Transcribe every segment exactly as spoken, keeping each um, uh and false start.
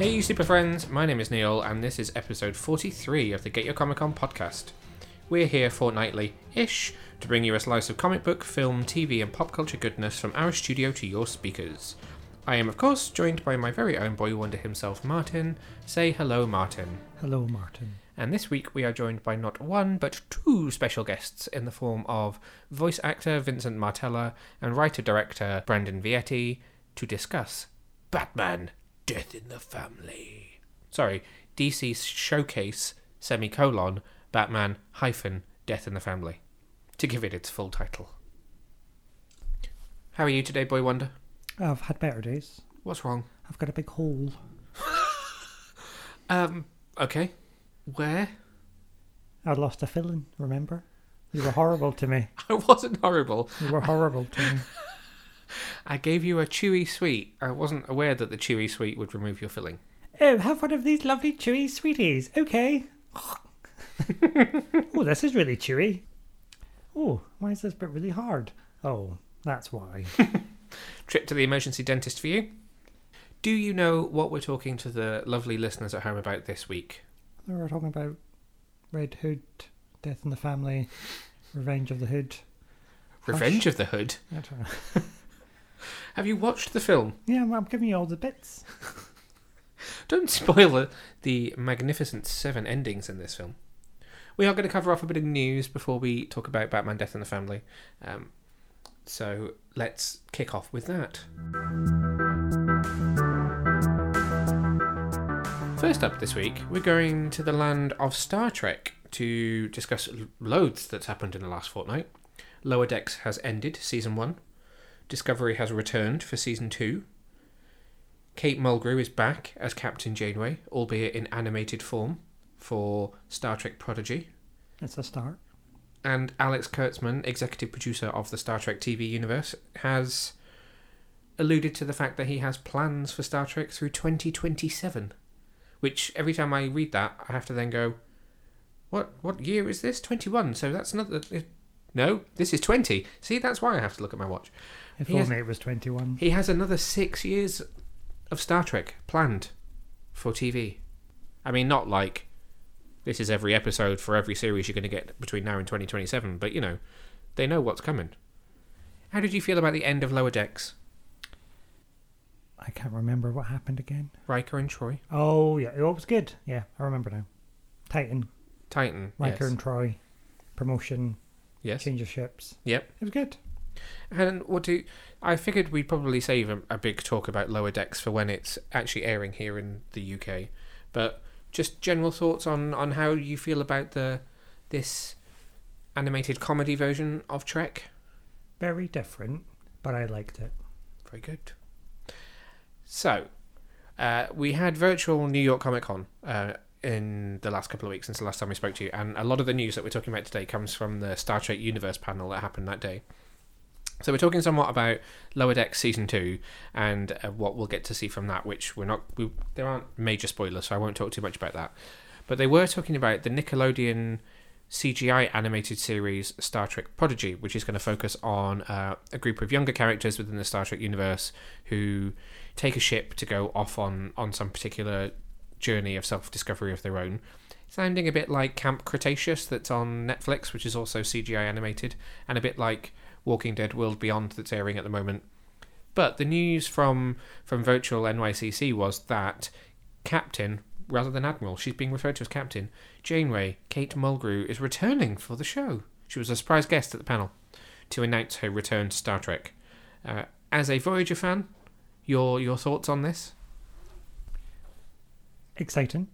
Hey you super friends, my name is Neil and this is episode forty-three of the Get Your Comic Con podcast. We're here fortnightly-ish to bring you a slice of comic book, film, T V and pop culture goodness from our studio to your speakers. I am of course joined by my very own boy wonder himself, Martin. Say hello Martin. Hello Martin. And this week we are joined by not one but two special guests in the form of voice actor Vincent Martella and writer-director Brandon Vietti to discuss Batman: Death in the Family. Sorry, D C Showcase, semicolon, Batman, hyphen, Death in the Family. To give it its full title. How are you today, Boy Wonder? I've had better days. What's wrong? I've got a big hole. um, okay. Where? I lost a filling, remember? You were horrible to me. I wasn't horrible. You were horrible to me. I gave you a chewy sweet. I wasn't aware that the chewy sweet would remove your filling. Oh, have one of these lovely chewy sweeties. Okay. Oh, this is really chewy. Oh, why is this bit really hard? Oh, that's why. Trip to the emergency dentist for you. Do you know what we're talking to the lovely listeners at home about this week? We're talking about Red Hood, Death in the Family, Revenge of the Hood. Revenge Hush. of the Hood? I don't know. Have you watched the film? Yeah, I'm giving you all the bits. Don't spoil the, the magnificent seven endings in this film. We are going to cover off a bit of news before we talk about Batman Death in the Family. Um, so let's kick off with that. First up this week, we're going to the land of Star Trek to discuss loads that's happened in the last fortnight. Lower Decks has ended, Season one. Discovery has returned for Season two. Kate Mulgrew is back as Captain Janeway, albeit in animated form, for Star Trek Prodigy. That's a start. And Alex Kurtzman, executive producer of the Star Trek T V universe, has alluded to the fact that he has plans for Star Trek through twenty twenty-seven, which every time I read that, I have to then go, what What year is this? twenty-one, so that's another... No, this is twenty. See, that's why I have to look at my watch. If only it was twenty-one. He has another six years of Star Trek planned for T V. I mean, not like this is every episode for every series you're going to get between now and twenty twenty-seven, but, you know, they know what's coming. How did you feel about the end of Lower Decks? I can't remember what happened again. Riker and Troy. Oh, yeah, it was good. Yeah, I remember now. Titan. Titan, Riker yes. and Troy. Promotion. Yes. Change of ships. Yep. It was good. And what do I figured we'd probably save a, a big talk about Lower Decks for when it's actually airing here in the U K. But just general thoughts on, on how you feel about the this animated comedy version of Trek? Very different, but I liked it. Very good. So, uh, we had virtual New York Comic Con uh in the last couple of weeks since the last time we spoke to you, and a lot of the news that we're talking about today comes from the Star Trek Universe panel that happened that day. So we're talking somewhat about Lower Decks Season two and uh, what we'll get to see from that, which we're not we, there aren't major spoilers, so I won't talk too much about that. But they were talking about the Nickelodeon C G I animated series Star Trek Prodigy, which is going to focus on uh, a group of younger characters within the Star Trek universe who take a ship to go off on on some particular journey of self-discovery of their own, sounding a bit like Camp Cretaceous that's on Netflix, which is also C G I animated, and a bit like Walking Dead World Beyond that's airing at the moment. But the news from from virtual N Y C C was that Captain, rather than Admiral, she's being referred to as Captain Janeway, Kate Mulgrew, is returning for the show. She was a surprise guest at the panel to announce her return to Star Trek. Uh, as a Voyager fan, your your thoughts on this? Exciting.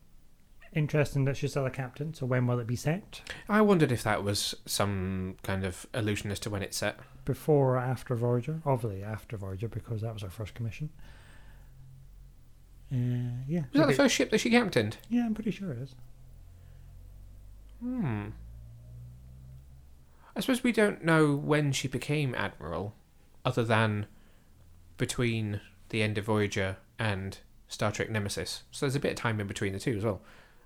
Interesting that she's still a captain, so when will it be set? I wondered if that was some kind of allusion as to when it's set. Before or after Voyager? Obviously after Voyager, because that was her first commission. Uh, yeah. Was that the first ship that she captained? Yeah, I'm pretty sure it is. Hmm. I suppose we don't know when she became Admiral, other than between the end of Voyager and Star Trek Nemesis. So there's a bit of time in between the two as well.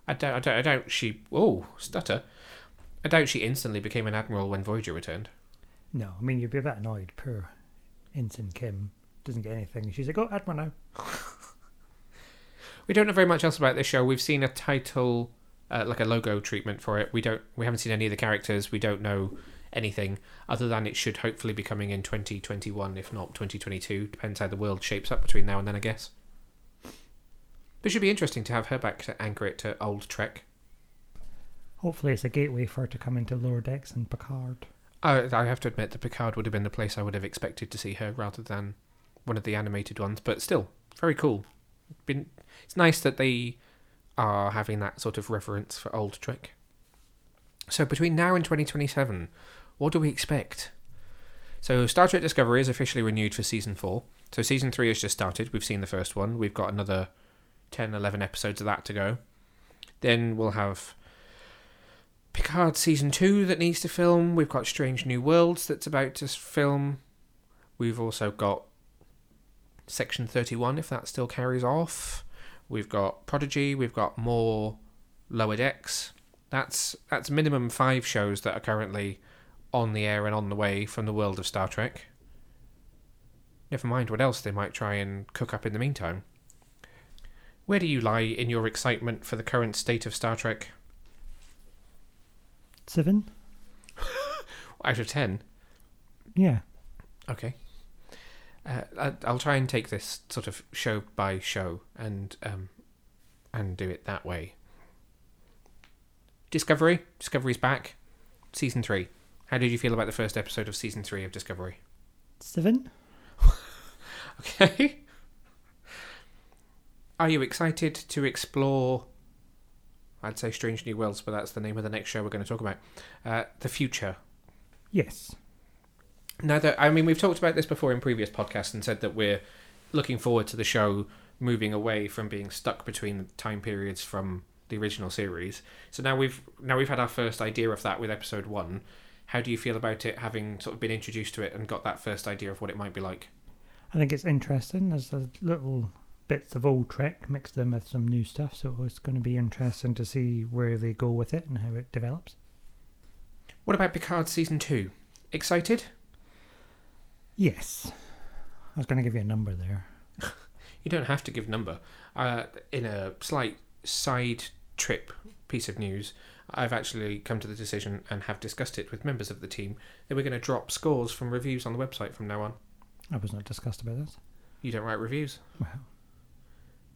I doubt, I doubt, I doubt she... Oh, stutter. I doubt she instantly became an admiral when Voyager returned. No, I mean, you'd be a bit annoyed. Poor Ensign Kim doesn't get anything. She's like, oh, admiral now. we don't know very much else about this show. We've seen a title, uh, like a logo treatment for it. We don't. We haven't seen any of the characters. We don't know anything other than it should hopefully be coming in twenty twenty-one, if not twenty twenty-two. Depends how the world shapes up between now and then, I guess. But it should be interesting to have her back to anchor it to old Trek. Hopefully it's a gateway for her to come into Lower Decks and Picard. I, I have to admit that Picard would have been the place I would have expected to see her rather than one of the animated ones, but still, very cool. Been, it's nice that they are having that sort of reverence for old Trek. So between now and twenty twenty-seven, what do we expect? So Star Trek Discovery is officially renewed for Season four. So Season three has just started. We've seen the first one. We've got another ten, eleven episodes of that to go. Then we'll have Picard Season two that needs to film. We've got Strange New Worlds that's about to film. We've also got Section thirty-one, if that still carries off. We've got Prodigy. We've got more Lower Decks. That's that's minimum five shows that are currently on the air and on the way from the world of Star Trek. Never mind what else they might try and cook up in the meantime. Where do you lie in your excitement for the current state of Star Trek? Seven. Out of ten? Yeah. Okay. Uh, I'll try and take this sort of show by show and um, and do it that way. Discovery. Discovery's back. Season three. How did you feel about the first episode of Season three of Discovery? Seven. Okay. Are you excited to explore, I'd say Strange New Worlds, but that's the name of the next show we're going to talk about, uh, the future? Yes. Now that, I mean, we've talked about this before in previous podcasts and said that we're looking forward to the show moving away from being stuck between the time periods from the original series. So now we've now we've had our first idea of that with episode one. How do you feel about it, having sort of been introduced to it and got that first idea of what it might be like? I think it's interesting. There's a little bits of old Trek mixed in with some new stuff, so it's going to be interesting to see where they go with it and how it develops. What about Picard Season two? Excited? Yes. I was going to give you a number there. You don't have to give number. Uh, in a slight side trip piece of news, I've actually come to the decision and have discussed it with members of the team that we're going to drop scores from reviews on the website from now on. I was not discussed about that. You don't write reviews? Well,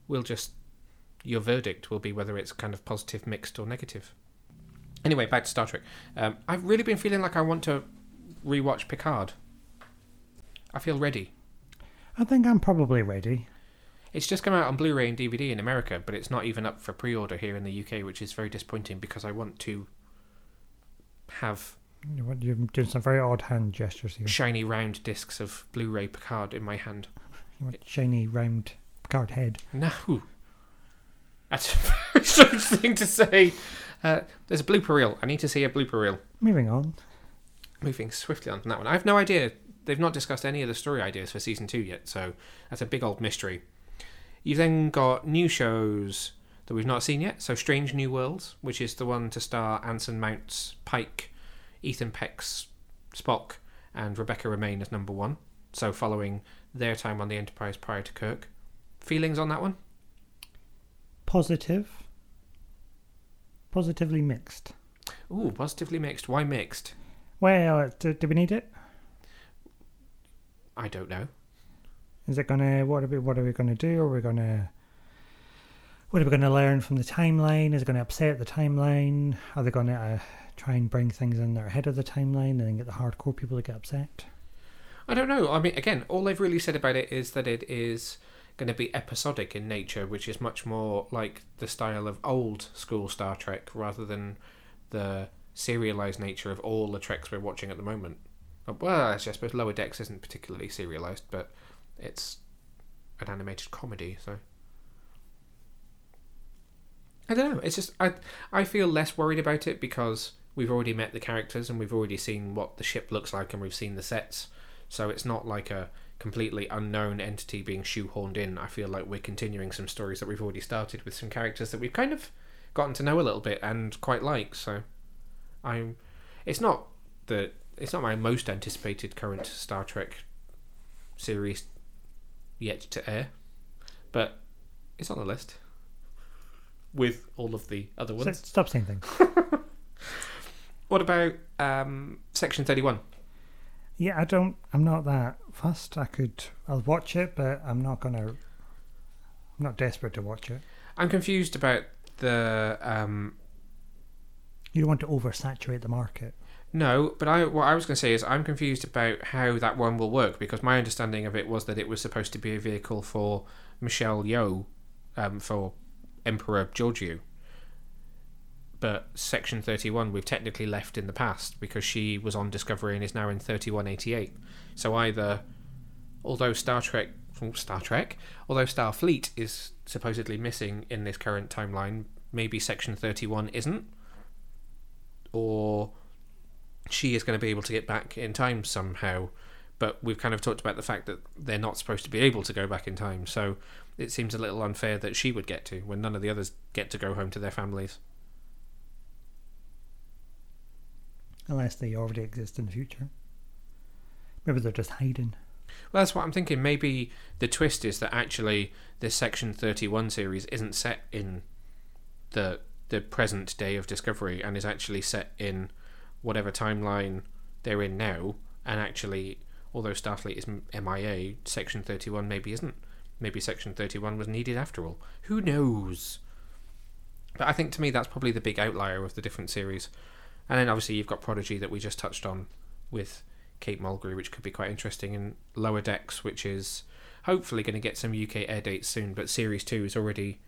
We'll just... your verdict will be whether it's kind of positive, mixed, or negative. Anyway, back to Star Trek. Um, I've really been feeling like I want to rewatch Picard. I feel ready. I think I'm probably ready. It's just come out on Blu-ray and D V D in America, but it's not even up for pre-order here in the U K, which is very disappointing because I want to have... You're doing some very odd hand gestures here. Shiny round discs of Blu-ray Picard in my hand. You want shiny round... Picard head. No. That's a very strange thing to say. Uh, there's a blooper reel. I need to see a blooper reel. Moving on. Moving swiftly on from that one. I have no idea. They've not discussed any of the story ideas for Season two yet, so that's a big old mystery. You've then got new shows that we've not seen yet. So Strange New Worlds, which is the one to star Anson Mount's Pike, Ethan Peck's Spock, and Rebecca Romijn as number one. So following their time on the Enterprise prior to Kirk. Feelings on that one? Positive. Positively mixed. Ooh, positively mixed. Why mixed? Well, do, do we need it? I don't know. Is it gonna? What are we? What are we gonna do? Are we gonna? What are we gonna learn from the timeline? Is it gonna upset the timeline? Are they gonna uh, try and bring things in that are ahead of the timeline and then get the hardcore people to get upset? I don't know. I mean, again, all they've really said about it is that it is going to be episodic in nature, which is much more like the style of old school Star Trek rather than the serialized nature of all the Treks we're watching at the moment. Well, I suppose Lower Decks isn't particularly serialized, but it's an animated comedy, so I don't know. It's just I I feel less worried about it because we've already met the characters and we've already seen what the ship looks like and we've seen the sets, so it's not like a completely unknown entity being shoehorned in. I feel like we're continuing some stories that we've already started with some characters that we've kind of gotten to know a little bit and quite like. So, I'm. It's not the. It's not my most anticipated current Star Trek series yet to air, but it's on the list. with all of the other ones. So stop saying things. What about um, Section thirty-one? Yeah, I don't. I'm not that fussed. I could. I'll watch it, but I'm not gonna. I'm not desperate to watch it. I'm confused about the. Um, you don't want to oversaturate the market. No, but I, what I was going to say is I'm confused about how that one will work, because my understanding of it was that it was supposed to be a vehicle for Michelle Yeoh, um, for Emperor Georgiou. But Section thirty-one we've technically left in the past, because she was on Discovery and is now in thirty-one eighty-eight. So either, although Star Trek, Star Trek, although Starfleet is supposedly missing in this current timeline, maybe Section thirty-one isn't, or she is going to be able to get back in time somehow. But we've kind of talked about the fact that they're not supposed to be able to go back in time, so it seems a little unfair that she would get to when none of the others get to go home to their families. Unless they already exist in the future. Maybe they're just hiding. Well, that's what I'm thinking. Maybe the twist is that actually this Section thirty-one series isn't set in the the present day of Discovery and is actually set in whatever timeline they're in now, and actually, although Starfleet is M I A, Section thirty-one maybe isn't. Maybe Section thirty-one was needed after all. Who knows? But I think, to me, that's probably the big outlier of the different series. And then obviously you've got Prodigy that we just touched on with Kate Mulgrew, which could be quite interesting, and Lower Decks, which is hopefully going to get some U K air dates soon, but Series two is already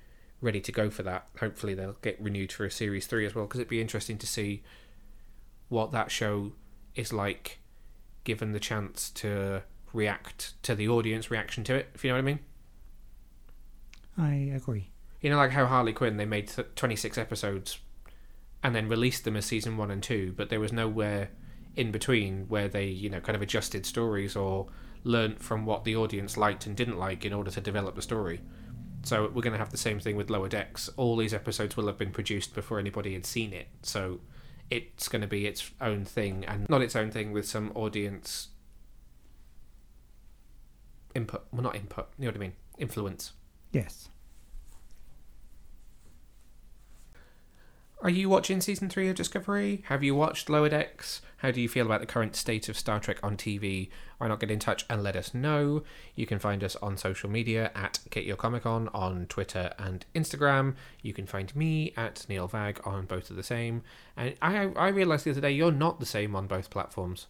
ready to go for that. Hopefully they'll get renewed for a Series three as well, because it'd be interesting to see what that show is like, given the chance to react to the audience reaction to it, if you know what I mean. I agree. You know, like how Harley Quinn, they made twenty-six episodes and then released them as season one and two, but there was nowhere in between where they, you know, kind of adjusted stories or learnt from what the audience liked and didn't like in order to develop the story. So we're going to have the same thing with Lower Decks. All these episodes will have been produced before anybody had seen it, so it's going to be its own thing, and not its own thing with some audience input. Well, not input, you know what I mean? Influence. Yes. Are you watching season three of Discovery? Have you watched Lower Decks? How do you feel about the current state of Star Trek on T V? Why not get in touch and let us know? You can find us on social media at Get Your Comic Con on Twitter and Instagram. You can find me at Neil Vag on both of the same. And I I realised the other day you're not the same on both platforms.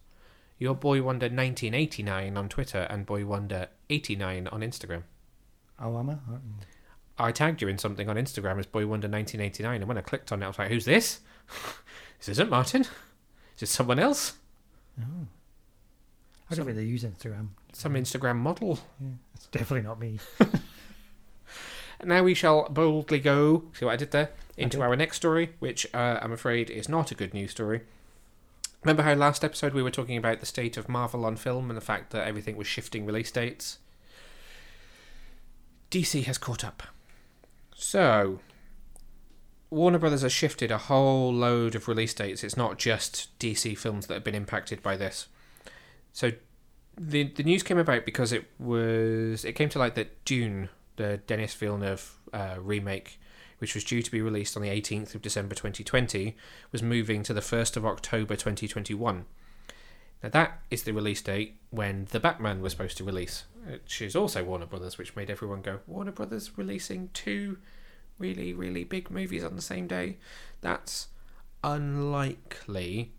You're Boy Wonder nineteen eighty-nine on Twitter and Boy Wonder eighty-nine on Instagram. Oh, am I? I tagged you in something on Instagram as Boy Wonder nineteen eighty-nine, and when I clicked on it, I was like, who's this? This isn't Martin. Is this someone else? Oh. I don't some, really use Instagram. Some Instagram model. Yeah, it's definitely not me. And now we shall boldly go, see what I did there, into our next story, which uh, I'm afraid is not a good news story. Remember how last episode we were talking about the state of Marvel on film and the fact that everything was shifting release dates? D C has caught up. So, Warner Brothers has shifted a whole load of release dates. It's not just D C films that have been impacted by this. So, the the news came about because it was it came to light that Dune, the Denis Villeneuve uh, remake, which was due to be released on the eighteenth of December twenty twenty, was moving to the first of October twenty twenty-one. Now that is the release date when The Batman was supposed to release, which is also Warner Brothers, which made everyone go, Warner Brothers releasing two really, really big movies on the same day? That's unlikely.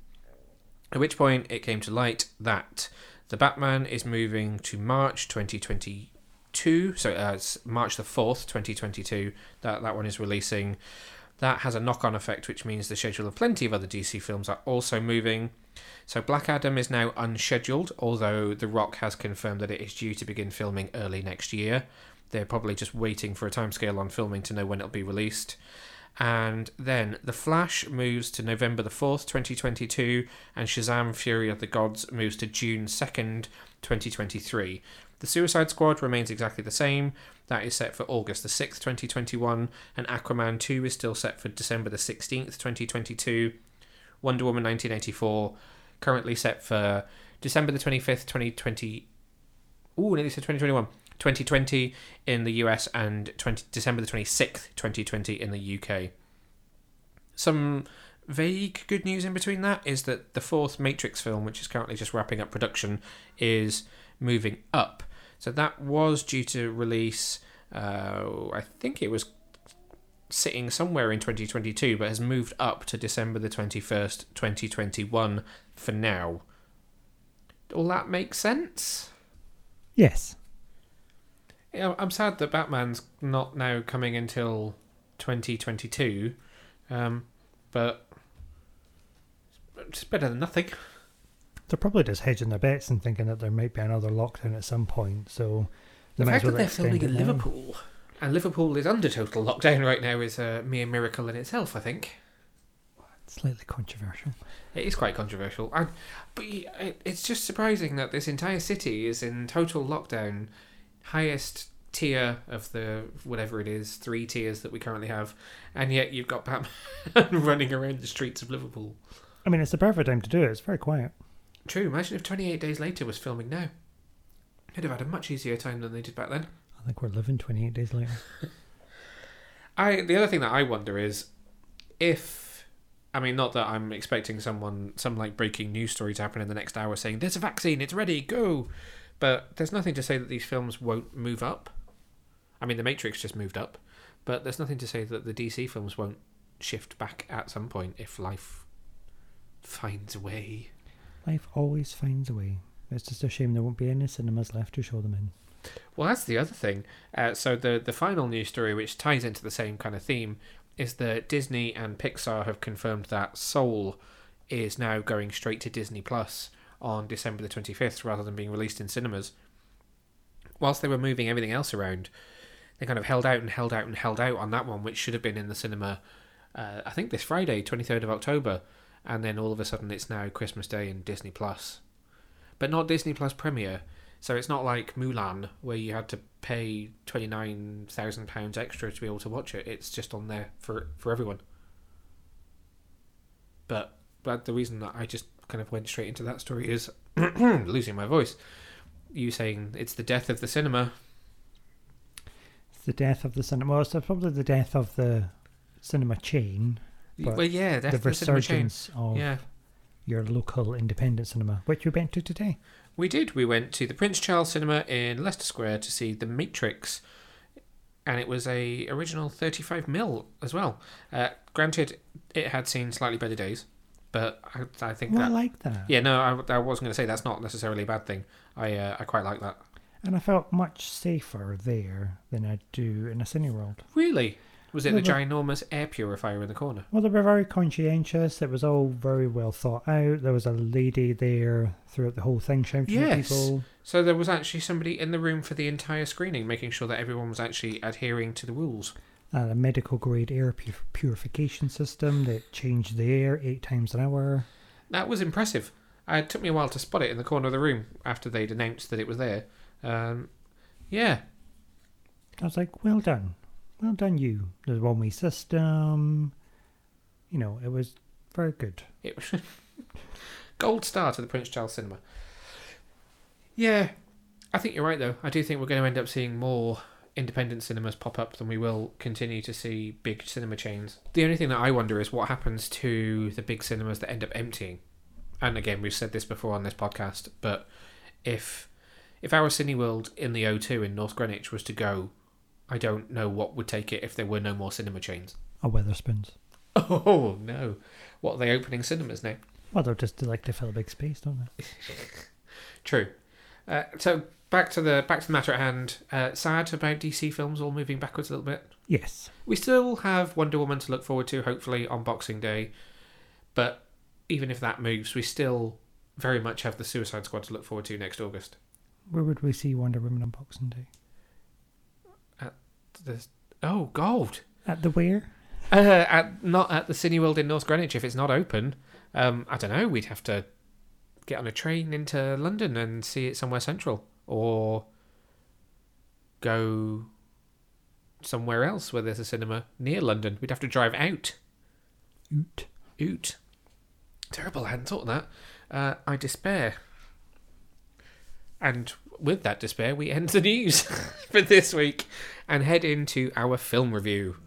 At which point it came to light that The Batman is moving to March twenty twenty-two, so uh, March the fourth, twenty twenty-two, that, that one is releasing. That has a knock-on effect, which means the schedule of plenty of other D C films are also moving. So Black Adam is now unscheduled, although The Rock has confirmed that it is due to begin filming early next year. They're probably just waiting for a timescale on filming to know when it'll be released. And then The Flash moves to November the fourth, twenty twenty-two, and Shazam! Fury of the Gods moves to June second, twenty twenty-three. The Suicide Squad remains exactly the same. That is set for August the sixth, twenty twenty-one, and Aquaman two is still set for December the sixteenth, twenty twenty-two. Wonder Woman nineteen eighty-four, currently set for December the twenty-fifth, twenty twenty. Ooh, nearly said twenty twenty-one. twenty twenty in the U S and December the twenty-sixth, twenty twenty in the U K. Some vague good news in between that is that the fourth Matrix film, which is currently just wrapping up production, is moving up. So that was due to release, uh, I think it was sitting somewhere in twenty twenty-two, but has moved up to December the twenty-first, twenty twenty-one for now. All that makes sense? Yes. Yeah, I'm sad that Batman's not now coming until twenty twenty-two, um, but it's better than nothing. They're probably just hedging their bets and thinking that there might be another lockdown at some point. So the fact that they're filming in Liverpool, and Liverpool is under total lockdown right now, is a mere miracle in itself, I think. Slightly controversial. It is quite controversial. I, but it's just surprising that this entire city is in total lockdown, highest tier of the, whatever it is, three tiers that we currently have, and yet you've got Batman running around the streets of Liverpool. I mean, it's the perfect time to do it. It's very quiet. True. Imagine if twenty-eight days later was filming now. They'd have had a much easier time than they did back then. I think we're living twenty-eight days later. I the other thing that I wonder is if, I mean, not that I'm expecting someone, some like breaking news story to happen in the next hour saying, there's a vaccine, it's ready, go! But there's nothing to say that these films won't move up. I mean, The Matrix just moved up, but there's nothing to say that the D C films won't shift back at some point if life finds a way. Life always finds a way. It's just a shame there won't be any cinemas left to show them in. Well, that's the other thing. Uh, so the, the final news story, which ties into the same kind of theme, is that Disney and Pixar have confirmed that Soul is now going straight to Disney Plus on December the twenty-fifth rather than being released in cinemas. Whilst they were moving everything else around, they kind of held out and held out and held out on that one, which should have been in the cinema, uh, I think this Friday, twenty-third of October, and then all of a sudden it's now Christmas Day in Disney Plus. But not Disney Plus Premiere. So it's not like Mulan, where you had to pay twenty-nine thousand pounds extra to be able to watch it. It's just on there for for everyone. But, but the reason that I just kind of went straight into that story is, losing my voice, you saying it's the death of the cinema. It's the death of the cinema. Well, it's probably the death of the cinema chain. Well, yeah, death the of the cinema chain. Of yeah. Your local independent cinema, which we went to today. We did. We went to the Prince Charles Cinema in Leicester Square to see The Matrix, and it was a original thirty-five millimeter as well. Uh, granted, it had seen slightly better days, but I, I think well, that... I like that. Yeah, no, I, I wasn't going to say that's not necessarily a bad thing. I uh, I quite like that. And I felt much safer there than I do in a Cineworld. Really? Was it well, the ginormous air purifier in the corner? Well, they were very conscientious. It was all very well thought out. There was a lady there throughout the whole thing shouting yes. at people. So there was actually somebody in the room for the entire screening, making sure that everyone was actually adhering to the rules. Uh, a medical-grade air pu- purification system that changed the air eight times an hour. That was impressive. Uh, it took me a while to spot it in the corner of the room after they'd announced that it was there. Um, yeah. I was like, well done. Well done, you. There's a one-way system. You know, it was very good. It was gold star to the Prince Charles Cinema. Yeah, I think you're right, though. I do think we're going to end up seeing more independent cinemas pop up than we will continue to see big cinema chains. The only thing that I wonder is what happens to the big cinemas that end up emptying. And again, we've said this before on this podcast, but if if our Cineworld in the O two in North Greenwich was to go, I don't know what would take it if there were no more cinema chains. Or Wetherspoons. Oh, no. What, are they opening cinemas now? Well, they're just like to fill a big space, don't they? True. Uh, so, back to the back to the matter at hand. Uh, sad about D C films all moving backwards a little bit? Yes. We still have Wonder Woman to look forward to, hopefully, on Boxing Day. But even if that moves, we still very much have The Suicide Squad to look forward to next August. Where would we see Wonder Woman on Boxing Day? There's, oh, gold. At the where? Uh, at, not at the Cineworld in North Greenwich if it's not open. Um, I don't know. We'd have to get on a train into London and see it somewhere central. Or go somewhere else where there's a cinema near London. We'd have to drive out. Oot. Oot. Terrible, I hadn't thought of that. Uh, I despair. And with that despair, we end the news for this week and head into our film review.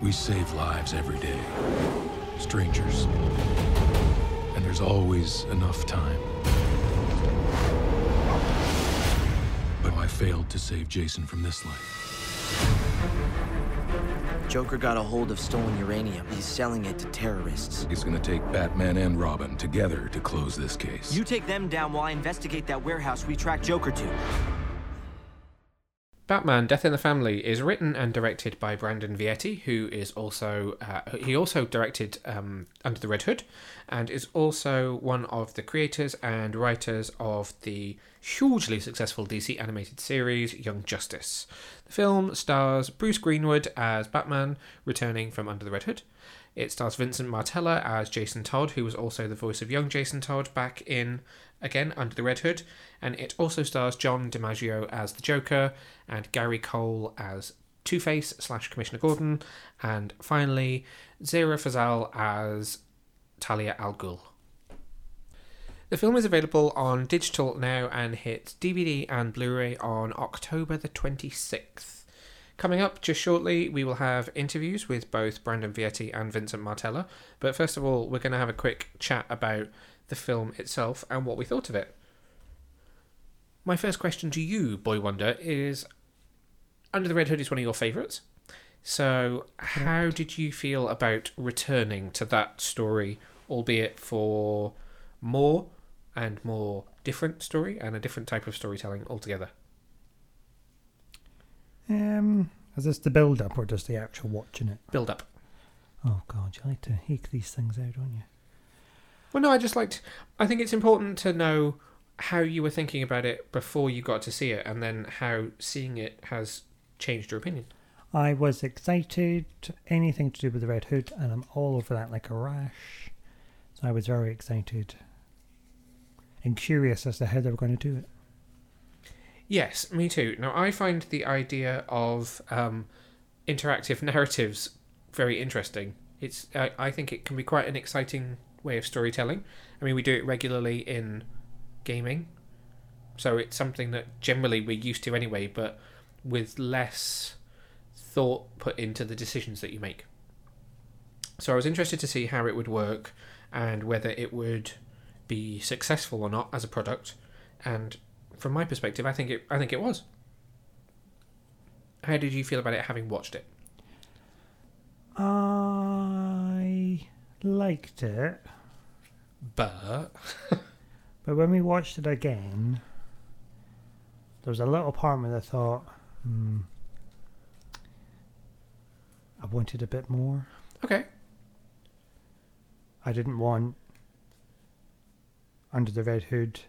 We save lives every day, strangers, and there's always enough time. But I failed to save Jason from this life. Joker got a hold of stolen uranium. He's selling it to terrorists. It's gonna take Batman and Robin together to close this case. You take them down while I investigate that warehouse we tracked Joker to. Batman: Death in the Family is written and directed by Brandon Vietti, who is also uh, he also directed um, Under the Red Hood, and is also one of the creators and writers of the hugely successful D C animated series Young Justice. The film stars Bruce Greenwood as Batman, returning from Under the Red Hood. It stars Vincent Martella as Jason Todd, who was also the voice of young Jason Todd back in, again, Under the Red Hood. And it also stars John DiMaggio as the Joker and Gary Cole as Two-Face slash Commissioner Gordon. And finally, Zira Fazal as Talia al Ghul. The film is available on digital now and hits D V D and Blu-ray on October the twenty-sixth. Coming up just shortly, we will have interviews with both Brandon Vietti and Vincent Martella. But first of all, we're going to have a quick chat about the film itself and what we thought of it. My first question to you, Boy Wonder, is Under the Red Hood is one of your favourites. So how did you feel about returning to that story, albeit for more and more different story and a different type of storytelling altogether? Um, is this the build-up or just the actual watching it? Build-up. Oh, God, you like to eke these things out, don't you? Well, no, I just liked... I think it's important to know how you were thinking about it before you got to see it and then how seeing it has changed your opinion. I was excited. Anything to do with the Red Hood, and I'm all over that like a rash. So I was very excited and curious as to how they were going to do it. Yes, me too. Now, I find the idea of um, interactive narratives very interesting. It's I, I think it can be quite an exciting way of storytelling. I mean, we do it regularly in gaming, so it's something that generally we're used to anyway, but with less thought put into the decisions that you make. So I was interested to see how it would work and whether it would be successful or not as a product, and from my perspective, I think it. I think it was. How did you feel about it, having watched it? I liked it, but but when we watched it again, there was a little part where I thought, hmm, I wanted a bit more. Okay. I didn't want Under the Red Hood.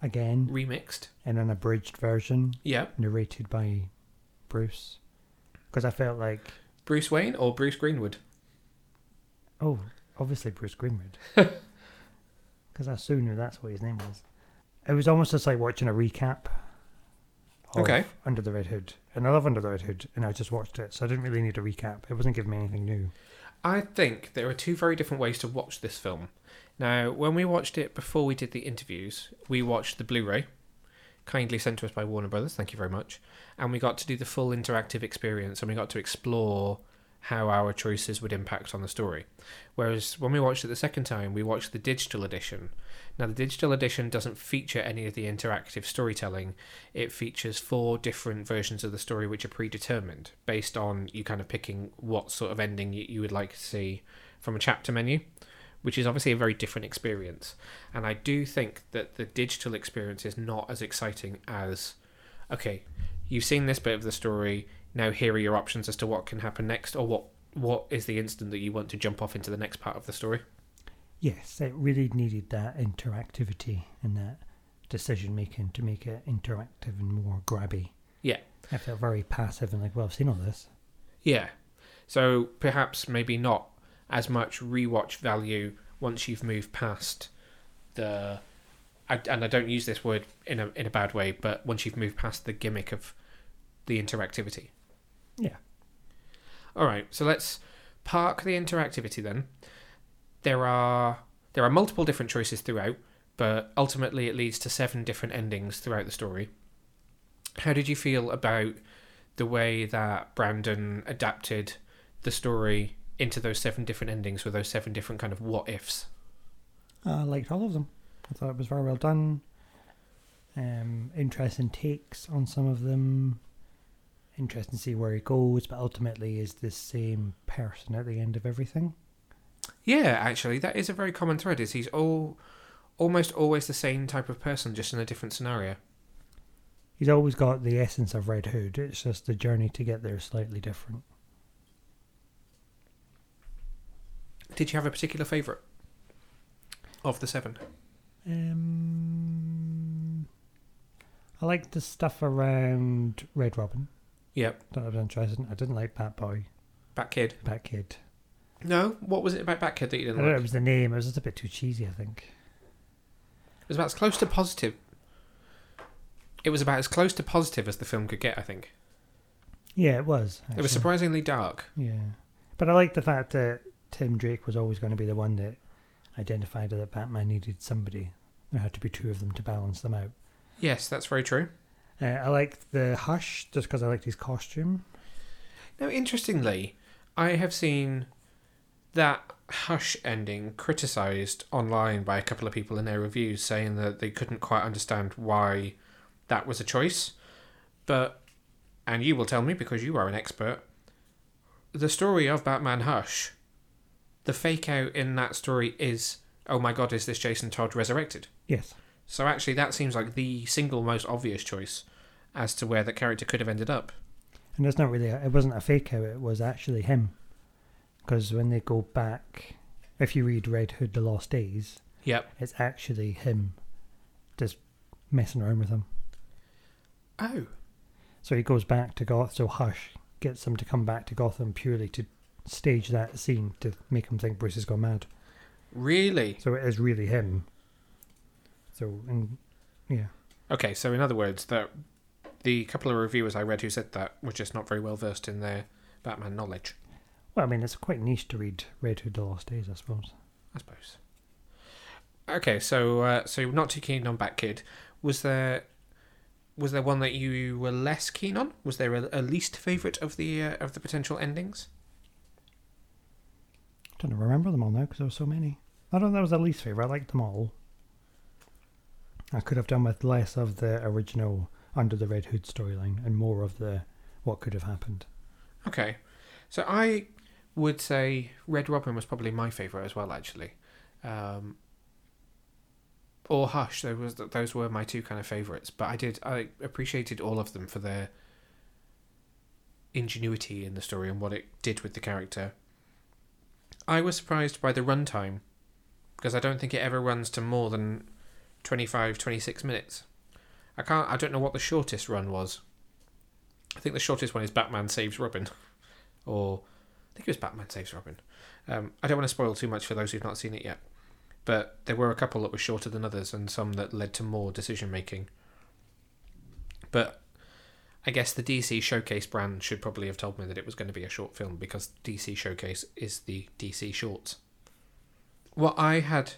Again. Remixed. In an abridged version. Yeah. Narrated by Bruce. Because I felt like... Bruce Wayne or Bruce Greenwood? Oh, obviously Bruce Greenwood. Because I soon knew that's what his name was. It was almost just like watching a recap of okay. Under the Red Hood. And I love Under the Red Hood, and I just watched it, so I didn't really need a recap. It wasn't giving me anything new. I think there are two very different ways to watch this film. Now, when we watched it before we did the interviews, we watched the Blu-ray, kindly sent to us by Warner Brothers, thank you very much, and we got to do the full interactive experience, and we got to explore how our choices would impact on the story. Whereas when we watched it the second time, we watched the digital edition. Now, the digital edition doesn't feature any of the interactive storytelling. It features four different versions of the story which are predetermined, based on you kind of picking what sort of ending you would like to see from a chapter menu, which is obviously a very different experience. And I do think that the digital experience is not as exciting as, okay, you've seen this bit of the story, now here are your options as to what can happen next, or what what is the instant that you want to jump off into the next part of the story. Yes, it really needed that interactivity and that decision making to make it interactive and more grabby. Yeah. I felt very passive and like, well, I've seen all this. Yeah. So perhaps maybe not as much rewatch value once you've moved past the... I, and I don't use this word in a in a bad way, but once you've moved past the gimmick of the interactivity. Yeah. All right, so let's Park the interactivity then. There are there are multiple different choices throughout, but ultimately it leads to seven different endings throughout the story. How did you feel about the way that Brandon adapted the story into those seven different endings with those seven different kind of what-ifs? I liked all of them. I thought it was very well done. Um, interesting takes on some of them. Interesting to see where he goes, but ultimately is the same person at the end of everything. Yeah, actually, that is a very common thread, is he's all almost always the same type of person, just in a different scenario. He's always got the essence of Red Hood. It's just the journey to get there is slightly different. Did you have a particular favourite of the seven? Um, I liked the stuff around Red Robin. Yep. That was interesting. I didn't like Bat-Boy. Bat-Kid. Bat-Kid. No? What was it about Bat-Kid that you didn't I like? I don't know, it was the name. It was just a bit too cheesy, I think. It was about as close to positive. It was about as close to positive as the film could get, I think. Yeah, it was. Actually. It was surprisingly dark. Yeah. But I liked the fact that Tim Drake was always going to be the one that identified that Batman needed somebody. There had to be two of them to balance them out. Yes, that's very true. Uh, I liked the Hush, just because I liked his costume. Now, interestingly, I have seen that Hush ending criticised online by a couple of people in their reviews, saying that they couldn't quite understand why that was a choice. But, and you will tell me because you are an expert, the story of Batman Hush, the fake out in that story is, oh my god, is this Jason Todd resurrected? Yes. So actually that seems like the single most obvious choice as to where the character could have ended up. And it's not really, a, it wasn't a fake out, it was actually him. Because when they go back, if you read Red Hood: The Lost Days, yep, it's actually him just messing around with him. Oh. So he goes back to Gotham, so Hush gets them to come back to Gotham purely to stage that scene to make him think Bruce has gone mad. Really? So it is really him. So, and, yeah. Okay, so in other words, that the couple of reviewers I read who said that were just not very well versed in their Batman knowledge. Well, I mean, it's quite niche to read Red Hood: The Lost Days, I suppose. I suppose. Okay, so uh, so you're not too keen on Bat-Kid. Was there... Was there one that you were less keen on? Was there a, a least favourite of the uh, of the potential endings? I don't remember them all now because there were so many. I don't know that was the least favourite. I liked them all. I could have done with less of the original Under the Red Hood storyline and more of the what could have happened. Okay. So I would say Red Robin was probably my favourite as well, actually. Um Or Hush, there was, those were my two kind of favourites. But I did, I appreciated all of them for their ingenuity in the story and what it did with the character. I was surprised by the runtime, because I don't think it ever runs to more than twenty-five, twenty-six minutes. I can't, I don't know what the shortest run was. I think the shortest one is Batman Saves Robin. Or, I think it was Batman Saves Robin. Um, I don't want to spoil too much for those who've not seen it yet. But there were a couple that were shorter than others and some that led to more decision-making. But I guess the D C Showcase brand should probably have told me that it was going to be a short film because D C Showcase is the D C Shorts. What I had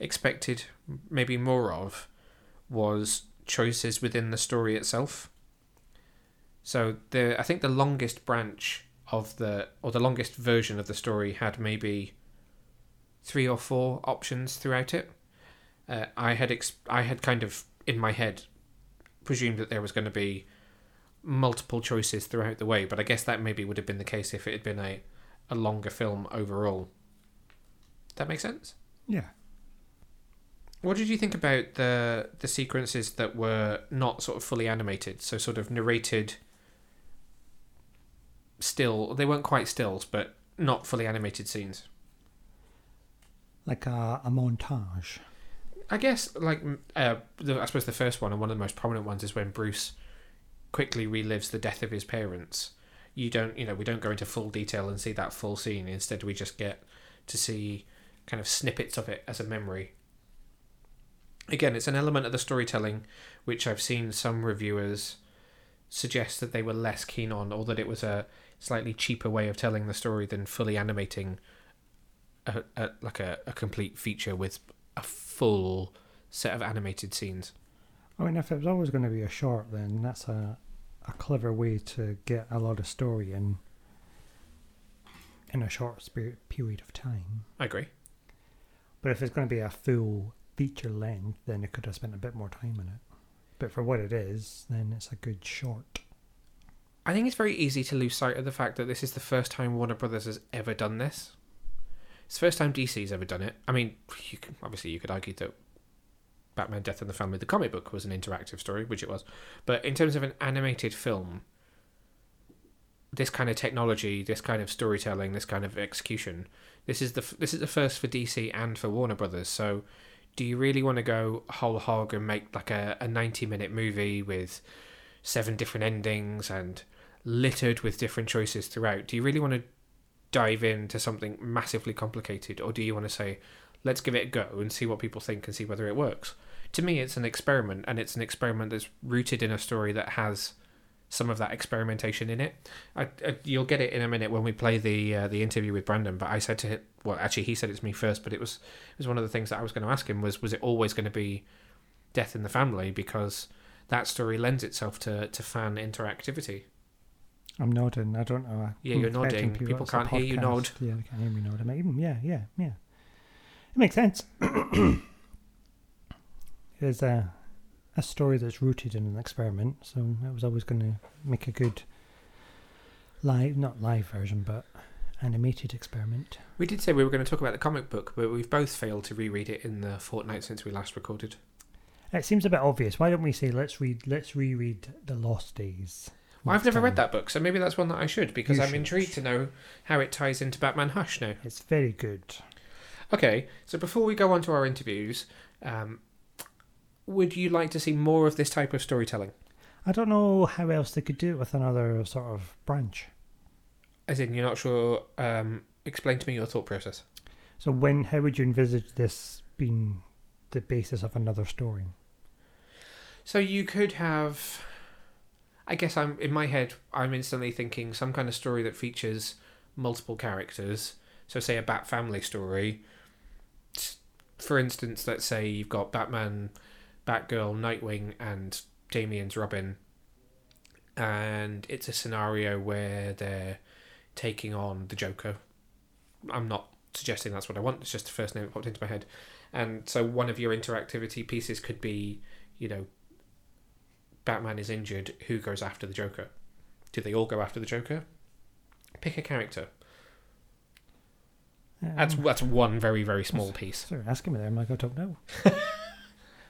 expected maybe more of was choices within the story itself. So the I think the longest branch of the... or the longest version of the story had maybe three or four options throughout it. Uh, I had ex- I had kind of, in my head, presumed that there was going to be multiple choices throughout the way, but I guess that maybe would have been the case if it had been a, a longer film overall. That makes sense? Yeah. What did you think about the the sequences that were not sort of fully animated, so sort of narrated still, they weren't quite stills, but not fully animated scenes? Like a, a montage. I guess, like, uh, the, I suppose the first one, and one of the most prominent ones, is when Bruce quickly relives the death of his parents. You don't, you know, we don't go into full detail and see that full scene. Instead, we just get to see kind of snippets of it as a memory. Again, it's an element of the storytelling which I've seen some reviewers suggests that they were less keen on, or that it was a slightly cheaper way of telling the story than fully animating a, a like a, a complete feature with a full set of animated scenes. I mean, if it was always going to be a short, then that's a, a clever way to get a lot of story in in a short period of time. I agree. But if it's going to be a full feature length, then it could have spent a bit more time on it. But for what it is, then it's a good short. I think it's very easy to lose sight of the fact that this is the first time Warner Brothers has ever done this. It's the first time D C's ever done it. I mean, you can, obviously you could argue that Batman: Death in the Family, the comic book, was an interactive story, which it was. But in terms of an animated film, this kind of technology, this kind of storytelling, this kind of execution, this is the this is the first for D C and for Warner Brothers. So, do you really want to go whole hog and make like a, a ninety-minute movie with seven different endings and littered with different choices throughout? Do you really want to dive into something massively complicated, or do you want to say, let's give it a go and see what people think and see whether it works? To me, it's an experiment, and it's an experiment that's rooted in a story that has some of that experimentation in it. I, I, you'll get it in a minute when we play the uh, the interview with Brandon, but I said to him, well, actually he said it to me first, but it was it was one of the things that I was going to ask him was, was it always going to be Death in the Family? Because that story lends itself to, to fan interactivity. I'm nodding. I don't know. I yeah, you're nodding. People, people can't hear you nod. Yeah, they can't hear me nod. I mean, yeah, yeah, yeah. It makes sense. It's a, a story that's rooted in an experiment, so it was always going to make a good live, not live version, but animated experiment. We did say we were going to talk about the comic book, but we've both failed to reread it in the fortnight since we last recorded. It seems a bit obvious. Why don't we say let's read, let's reread The Lost Days? Well, I've never time. read that book, so maybe that's one that I should, because you I'm should. intrigued to know how it ties into Batman Hush now. It's very good. Okay, so before we go on to our interviews, um, would you like to see more of this type of storytelling? I don't know how else they could do it with another sort of branch. As in, you're not sure? Um, explain to me your thought process. So when, how would you envisage this being the basis of another story? So you could have... I guess I'm in my head, I'm instantly thinking some kind of story that features multiple characters. So say a Bat family story. For instance, let's say you've got Batman, Batgirl, Nightwing, and Damian's Robin. And it's a scenario where they're taking on the Joker. I'm not suggesting that's what I want. It's just the first name that popped into my head. And so one of your interactivity pieces could be, you know, Batman is injured. Who goes after the Joker? Do they all go after the Joker? Pick a character. Um, that's that's one very, very small piece. Sorry, asking me there. I'm like, I don't know.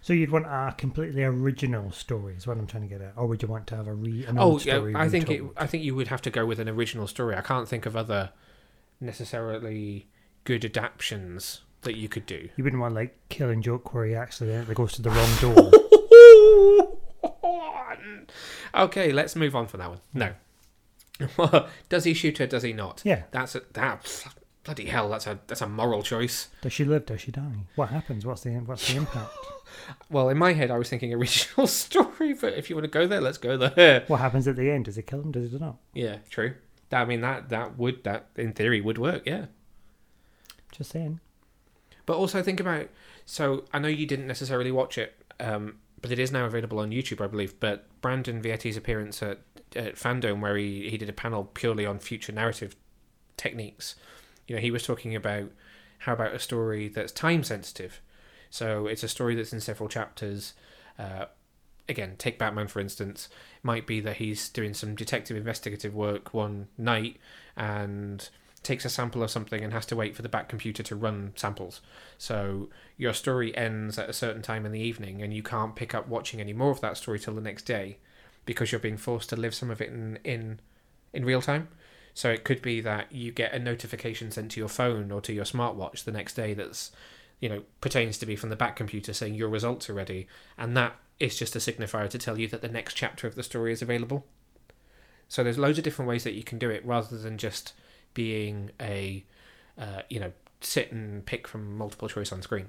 So you'd want a completely original story is what I'm trying to get at. Or would you want to have a re an old oh, story? Oh, I think it, I think you would have to go with an original story. I can't think of other necessarily good adaptions that you could do. You wouldn't want like Killing Joke where he accidentally goes to the wrong door. Okay, let's move on from that one. No. Does he shoot her, does he not? Yeah. That's a... That, bloody hell, that's a that's a moral choice. Does she live? Does she die? What happens? What's the what's the impact? Well, in my head, I was thinking original story, but if you want to go there, let's go there. What happens at the end? Does he kill him? Does he not? Yeah, true. I mean, that, that would, that in theory, would work, yeah. Just saying. But also think about... So, I know you didn't necessarily watch it, um, but it is now available on YouTube, I believe, but Brandon Vietti's appearance at, at Fandom, where he, he did a panel purely on future narrative techniques... You know, he was talking about how about a story that's time sensitive. So it's a story that's in several chapters. Uh, again, take Batman, for instance. It might be that he's doing some detective investigative work one night and takes a sample of something and has to wait for the Bat computer to run samples. So your story ends at a certain time in the evening and you can't pick up watching any more of that story till the next day because you're being forced to live some of it in in, in real time. So it could be that you get a notification sent to your phone or to your smartwatch the next day that's, you know, pertains to be from the Bat computer saying your results are ready. And that is just a signifier to tell you that the next chapter of the story is available. So there's loads of different ways that you can do it rather than just being a, uh, you know, sit and pick from multiple choice on screen.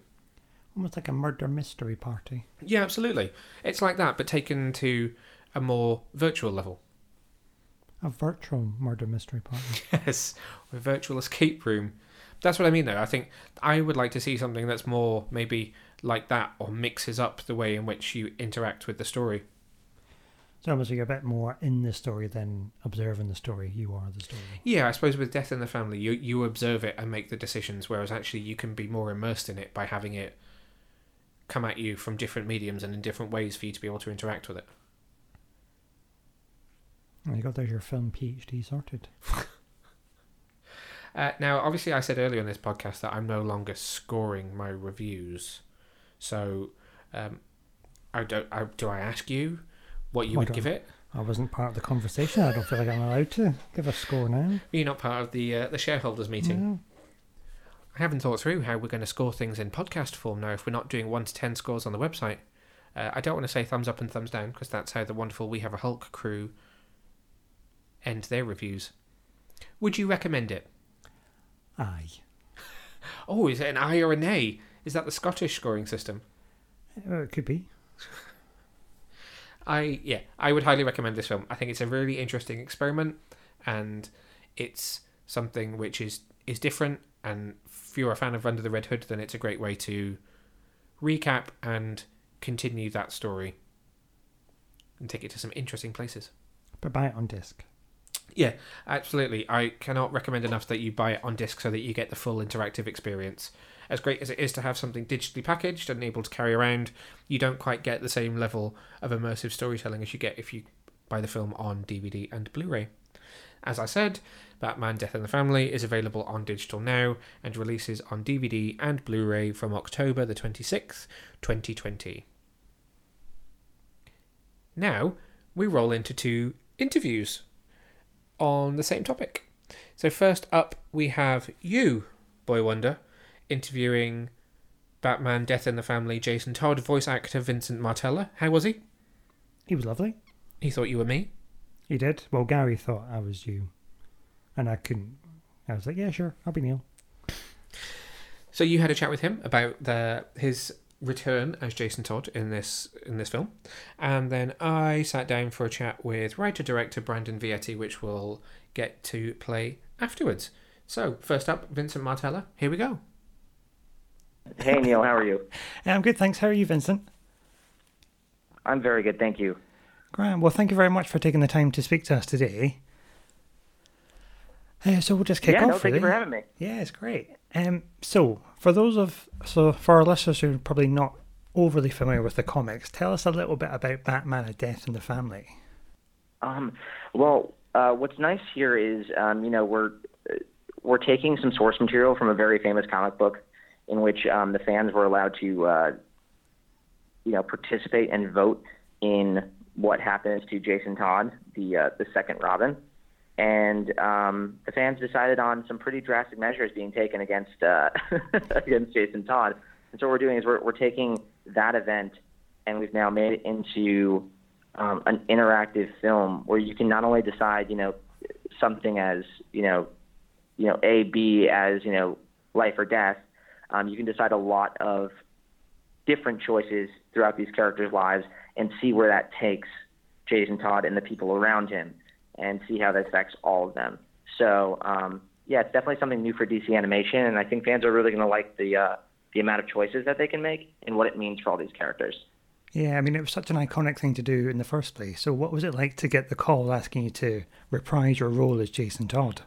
Almost like a murder mystery party. Yeah, absolutely. It's like that, but taken to a more virtual level. A virtual murder mystery party. Yes, a virtual escape room. That's what I mean, though. I think I would like to see something that's more maybe like that, or mixes up the way in which you interact with the story. It's almost like a bit more in the story than observing the story. You are the story. Yeah, I suppose with Death in the Family, you you observe it and make the decisions, whereas actually you can be more immersed in it by having it come at you from different mediums and in different ways for you to be able to interact with it. You got there's your film PhD sorted. uh, now, obviously, I said earlier in this podcast that I'm no longer scoring my reviews. So, um, I don't. I, do I ask you what you oh, would give it? I wasn't part of the conversation. I don't feel like I'm allowed to give a score now. You're not part of the uh, the shareholders meeting. No. I haven't thought through how we're going to score things in podcast form now if we're not doing one to ten scores on the website. Uh, I don't want to say thumbs up and thumbs down because that's how the wonderful We Have a Hulk crew end their reviews. Would you recommend it? Aye. Oh, is it an aye or a nay? Is that the Scottish scoring system? Uh, it could be. I yeah, I would highly recommend this film. I think it's a really interesting experiment, and it's something which is, is different, and if you're a fan of Under the Red Hood, then it's a great way to recap and continue that story and take it to some interesting places. But buy it on disc. Yeah, absolutely. I cannot recommend enough that you buy it on disc so that you get the full interactive experience. As great as it is to have something digitally packaged and able to carry around, you don't quite get the same level of immersive storytelling as you get if you buy the film on D V D and Blu-ray. As I said, Batman: Death in the Family is available on digital now and releases on D V D and Blu-ray from October the twenty-sixth, twenty twenty. Now, we roll into two interviews on the same topic. So first up, we have you, Boy Wonder, interviewing Batman Death in the Family, Jason Todd, voice actor Vincent Martella. How was he? He was lovely. He thought you were me? He did. Well, Gary thought I was you. And I couldn't. I was like, yeah, sure, I'll be Neil. So you had a chat with him about the his return as Jason Todd in this in this film. And then I sat down for a chat with writer-director Brandon Vietti, which we'll get to play afterwards. So, first up, Vincent Martella, here we go. Hey, Neil, how are you? I'm good, thanks. How are you, Vincent? I'm very good, thank you. Graham, well, thank you very much for taking the time to speak to us today. Uh, so we'll just kick yeah, off, no, really. Yeah, thank you for having me. Yeah, it's great. Um, so, for those of so for our listeners who are probably not overly familiar with the comics, tell us a little bit about Batman: A Death in the Family. Um, well, uh, what's nice here is, um, you know, we're we're taking some source material from a very famous comic book, in which um, the fans were allowed to, uh, you know, participate and vote in what happens to Jason Todd, the uh, the second Robin. And um, the fans decided on some pretty drastic measures being taken against uh, against Jason Todd. And so what we're doing is we're we're taking that event, and we've now made it into um, an interactive film where you can not only decide, you know, something as you know, you know, A, B as you know, life or death. Um, you can decide a lot of different choices throughout these characters' lives and see where that takes Jason Todd and the people around him, and see how that affects all of them. So, um, yeah, it's definitely something new for D C Animation, and I think fans are really going to like the uh, the amount of choices that they can make and what it means for all these characters. Yeah, I mean, it was such an iconic thing to do in the first place. So what was it like to get the call asking you to reprise your role as Jason Todd?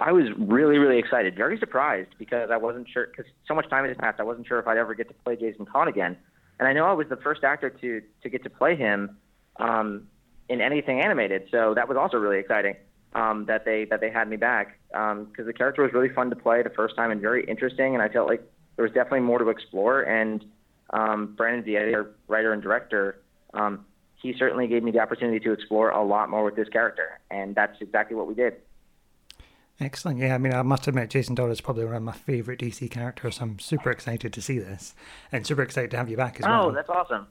I was really, really excited, very surprised, because I wasn't sure, because so much time has passed, I wasn't sure if I'd ever get to play Jason Todd again. And I know I was the first actor to to get to play him um, in anything animated, so that was also really exciting um, that they that they had me back, because um, the character was really fun to play the first time and very interesting, and I felt like there was definitely more to explore. And um, Brandon Vietti, our writer and director, um, he certainly gave me the opportunity to explore a lot more with this character, and that's exactly what we did. Excellent. Yeah, I mean, I must admit, Jason Todd is probably one of my favourite D C characters. I'm super excited to see this and super excited to have you back as oh, well. Oh, that's awesome.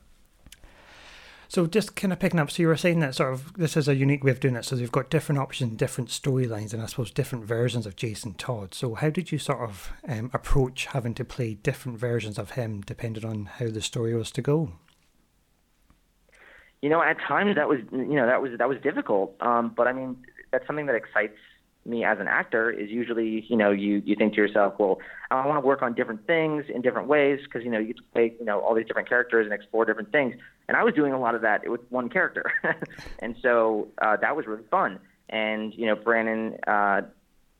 So just kind of picking up, so you were saying that sort of this is a unique way of doing it. So you've got different options, different storylines, and I suppose different versions of Jason Todd. So how did you sort of um, approach having to play different versions of him depending on how the story was to go? you know, at times that was, you know, that was, that was difficult. Um, but I mean, that's something that excites me as an actor is usually, you know, you, you think to yourself, well, I want to work on different things in different ways. Cause you know, you get to play, you know, all these different characters and explore different things. And I was doing a lot of that with one character. And so, uh, that was really fun. And, you know, Brandon, uh,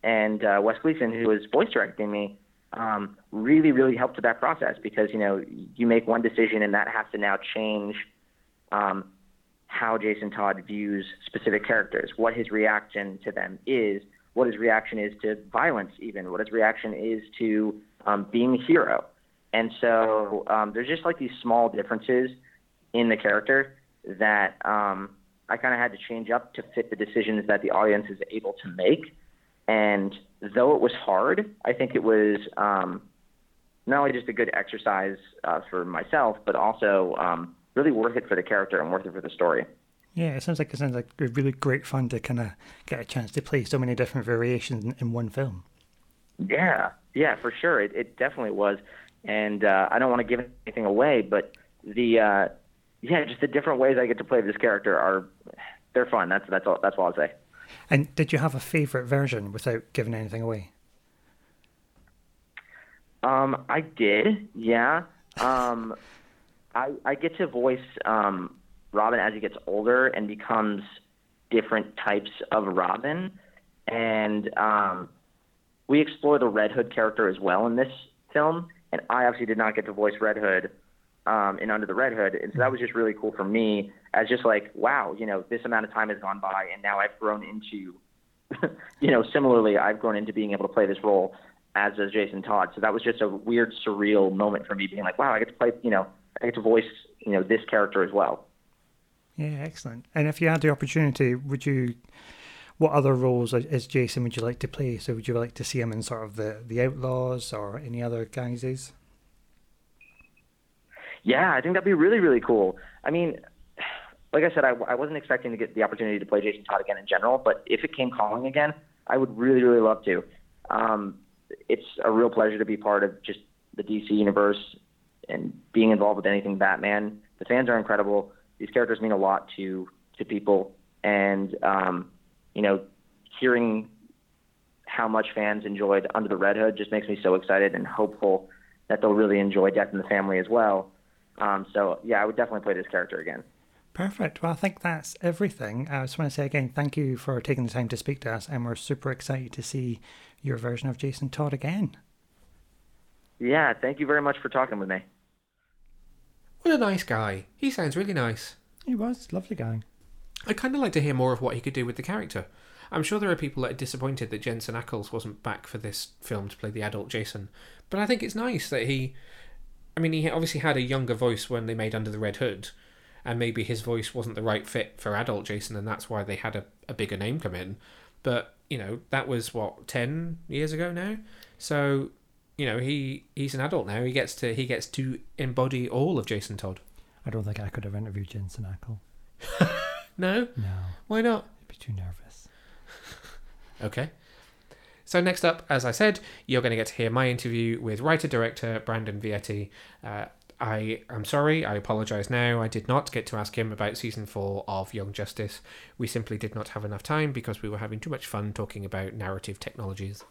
and, uh, Wes Gleason, who was voice directing me, um, really, really helped with that process because, you know, you make one decision and that has to now change, um, how Jason Todd views specific characters, what his reaction to them is, what his reaction is to violence even, what his reaction is to um, being a hero. And so um, there's just like these small differences in the character that um, I kind of had to change up to fit the decisions that the audience is able to make. And though it was hard, I think it was um, not only just a good exercise uh, for myself, but also um, really worth it for the character and worth it for the story. Yeah, it sounds like it sounds like really great fun to kind of get a chance to play so many different variations in, in one film. Yeah, yeah, for sure. It, it definitely was. And uh, I don't want to give anything away, but the uh, yeah, just the different ways I get to play this character are they're fun. That's that's all. That's all I'll say. And did you have a favorite version without giving anything away? Um, I did. Yeah. Um. I, I get to voice um, Robin as he gets older and becomes different types of Robin. And um, we explore the Red Hood character as well in this film. And I obviously did not get to voice Red Hood um, in Under the Red Hood. And so that was just really cool for me as just like, wow, you know, this amount of time has gone by and now I've grown into, you know, similarly, I've grown into being able to play this role as as Jason Todd. So that was just a weird, surreal moment for me being like, wow, I get to play, you know, I get to voice, you know, this character as well. Yeah, excellent. And if you had the opportunity, would you, what other roles as Jason would you like to play? So would you like to see him in sort of the, the Outlaws or any other guises? Yeah, I think that'd be really, really cool. I mean, like I said, I, I wasn't expecting to get the opportunity to play Jason Todd again in general, but if it came calling again, I would really, really love to. Um, it's a real pleasure to be part of just the D C universe and being involved with anything Batman. The fans are incredible. These characters mean a lot to, to people. And, um, you know, hearing how much fans enjoyed Under the Red Hood just makes me so excited and hopeful that they'll really enjoy Death in the Family as well. Um, so, yeah, I would definitely play this character again. Perfect. Well, I think that's everything. I just want to say again, thank you for taking the time to speak to us. And we're super excited to see your version of Jason Todd again. Yeah, thank you very much for talking with me. What a nice guy. He sounds really nice. He was. Lovely guy. I'd kind of like to hear more of what he could do with the character. I'm sure there are people that are disappointed that Jensen Ackles wasn't back for this film to play the adult Jason. But I think it's nice that he... I mean, he obviously had a younger voice when they made Under the Red Hood. And maybe his voice wasn't the right fit for adult Jason, and that's why they had a, a bigger name come in. But, you know, that was, what, ten years ago now? So... You know, he, he's an adult now. He gets to he gets to embody all of Jason Todd. I don't think I could have interviewed Jensen Ackles. No? No. Why not? I'd be too nervous. Okay. So next up, as I said, you're going to get to hear my interview with writer-director Brandon Vietti. Uh, I am sorry, I apologise now. I did not get to ask him about Season four of Young Justice. We simply did not have enough time because we were having too much fun talking about narrative technologies.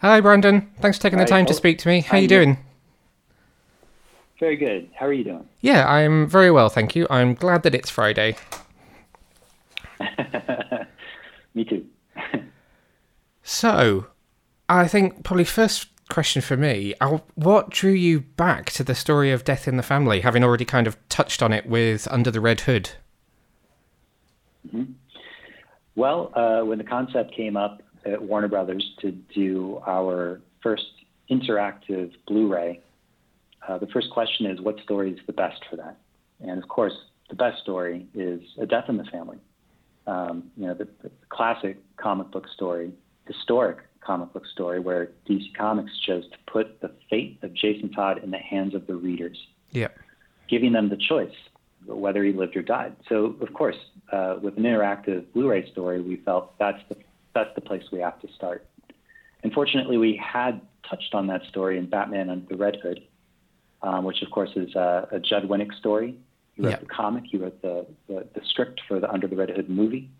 Hi, Brandon. Thanks for taking the time to speak to me. How are you doing? Very good. How are you doing? Yeah, I'm very well, thank you. I'm glad that it's Friday. Me too. So, I think probably first question for me, what drew you back to the story of Death in the Family, having already kind of touched on it with Under the Red Hood? Mm-hmm. Well, uh, when the concept came up, at Warner Brothers to do our first interactive Blu-ray, uh, the first question is, what story is the best for that? And of course, the best story is A Death in the Family. Um, you know, the, the classic comic book story, historic comic book story, where D C Comics chose to put the fate of Jason Todd in the hands of the readers, yeah, giving them the choice whether he lived or died. So, of course, uh, with an interactive Blu-ray story, we felt that's the that's the place we have to start. Unfortunately, we had touched on that story in Batman Under the Red Hood, um, which of course is uh, a Judd Winnick story. He wrote yeah. the comic. He wrote the, the, the script for the Under the Red Hood movie.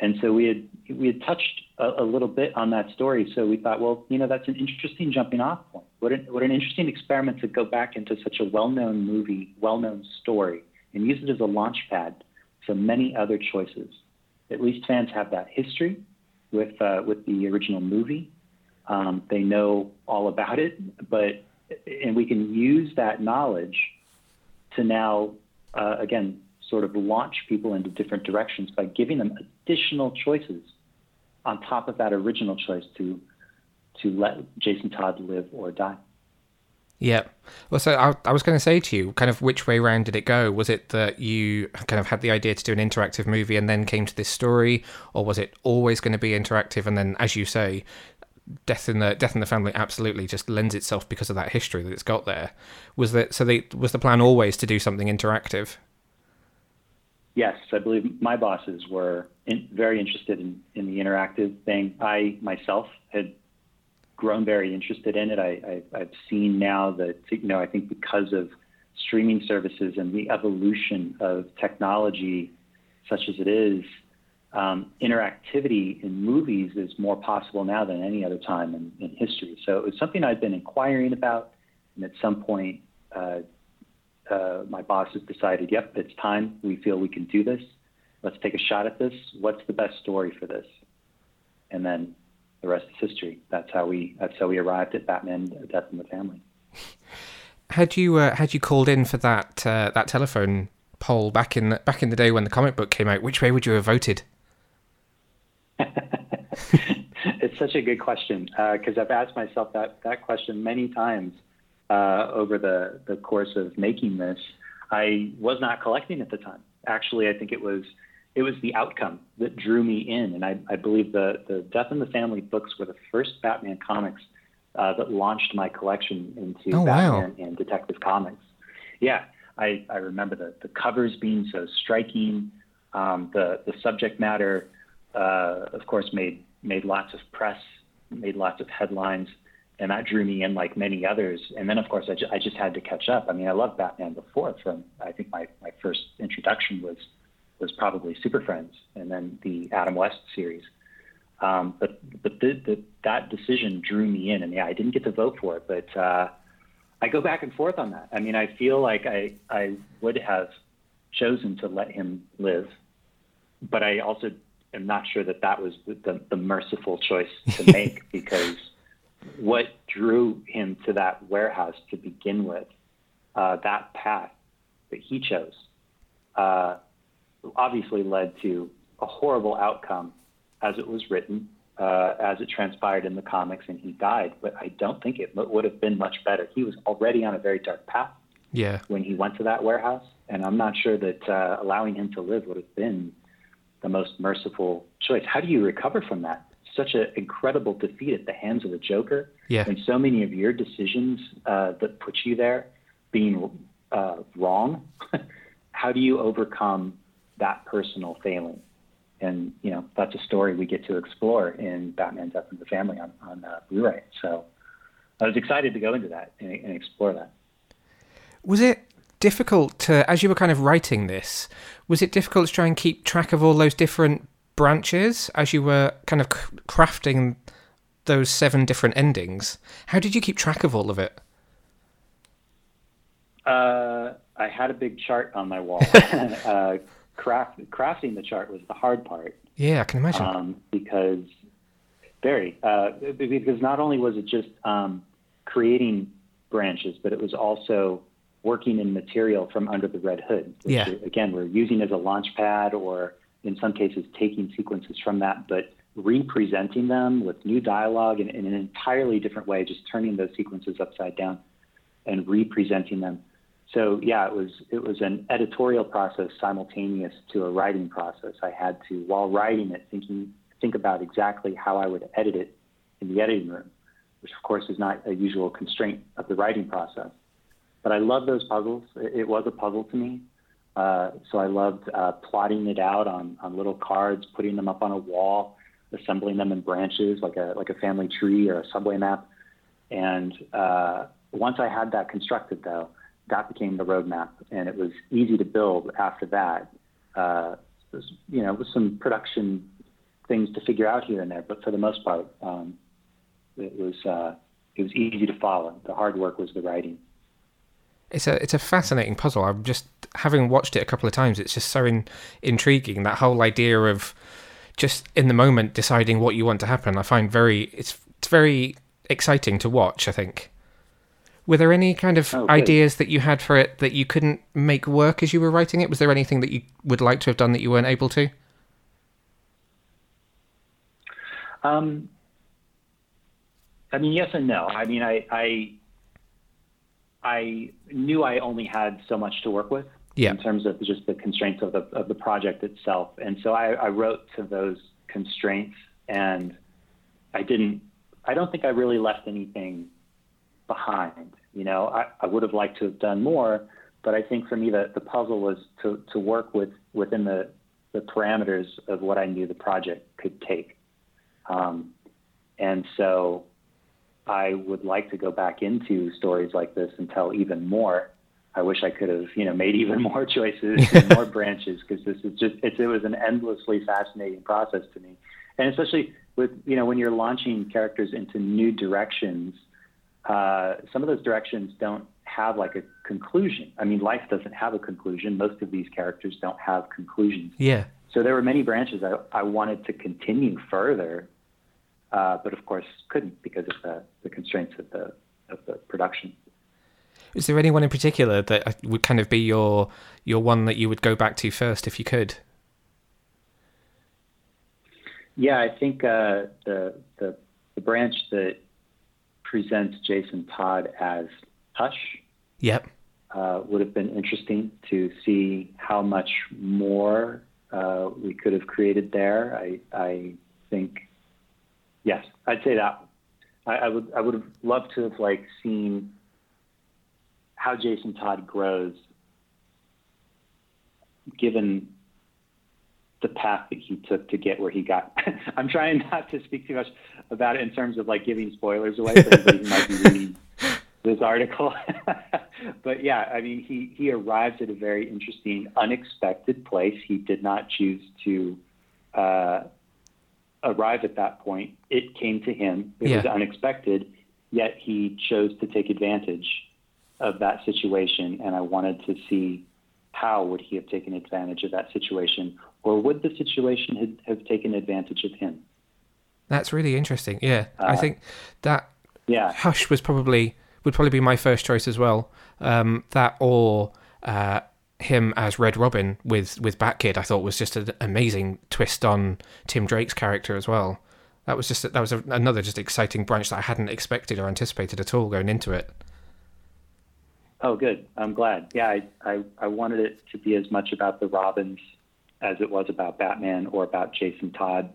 And so we had we had touched a, a little bit on that story. So we thought, well, you know, that's an interesting jumping off point. What an, what an interesting experiment to go back into such a well-known movie, well-known story, and use it as a launch pad to many other choices. At least fans have that history with uh, with the original movie. Um, they know all about it, but and we can use that knowledge to now, uh, again, sort of launch people into different directions by giving them additional choices on top of that original choice to to let Jason Todd live or die. Yeah. Well, so I, I was going to say to you, kind of which way round did it go? Was it that you kind of had the idea to do an interactive movie and then came to this story, or was it always going to be interactive? And then, as you say, Death in the Death in the Family absolutely just lends itself because of that history that it's got there. Was that so? They, was the plan always to do something interactive? Yes, I believe my bosses were in, very interested in, in the interactive thing. I, myself, had grown very interested in it. I, I, I've seen now that, you know, I think because of streaming services and the evolution of technology such as it is, um, interactivity in movies is more possible now than any other time in, in history. So it was something I'd been inquiring about, and at some point, uh, Uh, my bosses decided, yep, it's time. We feel we can do this. Let's take a shot at this. What's the best story for this? And then the rest is history. That's how we. That's how we arrived at Batman: Death in the Family. Had you uh, had you called in for that uh, that telephone poll back in the, back in the day when the comic book came out? Which way would you have voted? It's such a good question because uh, I've asked myself that that question many times. Uh, over the, the course of making this, I was not collecting at the time. Actually, I think it was it was the outcome that drew me in, and I, I believe the, the Death in the Family books were the first Batman comics uh, that launched my collection into oh, Batman wow. and Detective Comics. Yeah, I, I remember the, the covers being so striking. Um, the the subject matter, uh, of course, made made lots of press, made lots of headlines. And that drew me in like many others. And then, of course, I, ju- I just had to catch up. I mean, I loved Batman before. From I think my, my first introduction was was probably Super Friends and then the Adam West series. Um, but but the, the, that decision drew me in. And, yeah, I didn't get to vote for it. But uh, I go back and forth on that. I mean, I feel like I, I would have chosen to let him live. But I also am not sure that that was the, the, the merciful choice to make because – what drew him to that warehouse to begin with, uh, that path that he chose, uh, obviously led to a horrible outcome as it was written, uh, as it transpired in the comics, and he died. But I don't think it would have been much better. He was already on a very dark path yeah. when he went to that warehouse, and I'm not sure that uh, allowing him to live would have been the most merciful choice. How do you recover from that? Such an incredible defeat at the hands of the Joker, yeah. and so many of your decisions uh, that put you there being uh, wrong. How do you overcome that personal failing? And you know that's a story we get to explore in Batman: Death in the Family on, on uh, Blu-ray. So I was excited to go into that and, and explore that. Was it difficult to, as you were kind of writing this, was it difficult to try and keep track of all those different branches as you were kind of crafting those seven different endings? How did you keep track of all of it? Uh, I had a big chart on my wall. uh, craft, crafting the chart was the hard part. Yeah, I can imagine. Um, because very uh, because not only was it just um, creating branches, but it was also working in material from Under the Red Hood, which yeah. again we're using as a launch pad or. In some cases, taking sequences from that, but representing them with new dialogue in, in an entirely different way, just turning those sequences upside down and representing them. So yeah, it was it was an editorial process simultaneous to a writing process. I had to, while writing it, thinking think about exactly how I would edit it in the editing room, which of course is not a usual constraint of the writing process. But I love those puzzles. It, it was a puzzle to me. Uh, so I loved uh, plotting it out on, on little cards, putting them up on a wall, assembling them in branches like a like a family tree or a subway map. And uh, once I had that constructed, though, that became the roadmap, and it was easy to build after that. Uh, it was, you know, with some production things to figure out here and there, but for the most part, um, it was uh, it was easy to follow. The hard work was the writing. It's a it's a fascinating puzzle. I'm just having watched it a couple of times. It's just so in, intriguing, that whole idea of just in the moment deciding what you want to happen. I find very it's it's very exciting to watch, I think. Were there any kind of oh, ideas that you had for it that you couldn't make work as you were writing it? Was there anything that you would like to have done that you weren't able to? Um, I mean, yes and no. I mean, I, I, I knew I only had so much to work with yeah. in terms of just the constraints of the, of the project itself. And so I, I wrote to those constraints, and I didn't, I don't think I really left anything behind. You know, I, I would have liked to have done more, but I think for me that the puzzle was to, to work with within the, the parameters of what I knew the project could take. Um, and so I would like to go back into stories like this and tell even more. I wish I could have, you know, made even more choices and more branches, because this is just, it's, it was an endlessly fascinating process to me. And especially with, you know, when you're launching characters into new directions, uh, some of those directions don't have like a conclusion. I mean, life doesn't have a conclusion. Most of these characters don't have conclusions. Yeah. So there were many branches I, I wanted to continue further, uh, but of course couldn't because of the, the constraints of the of the production. Is there anyone in particular that would kind of be your your one that you would go back to first if you could? Yeah, I think uh, the, the the branch that presents Jason Todd as Hush. Yep. Uh, would have been interesting to see how much more Uh, we could have created there. I, I think, yes, I'd say that. I, I would I would have loved to have like seen how Jason Todd grows, given the path that he took to get where he got. I'm trying not to speak too much about it in terms of like giving spoilers away, for anybody who might be reading this article. But yeah, I mean, he, he arrived at a very interesting, unexpected place. He did not choose to uh, arrive at that point. It came to him. It yeah. was unexpected, yet he chose to take advantage of that situation. And I wanted to see how would he have taken advantage of that situation, or would the situation have, have taken advantage of him? That's really interesting. Yeah, uh, I think that yeah. Hush was probably... would probably be my first choice as well. Um, that or uh, him as Red Robin with, with Bat-Kid, I thought was just an amazing twist on Tim Drake's character as well. That was just that was a, another just exciting branch that I hadn't expected or anticipated at all going into it. Oh, good. I'm glad. Yeah, I, I, I wanted it to be as much about the Robins as it was about Batman or about Jason Todd.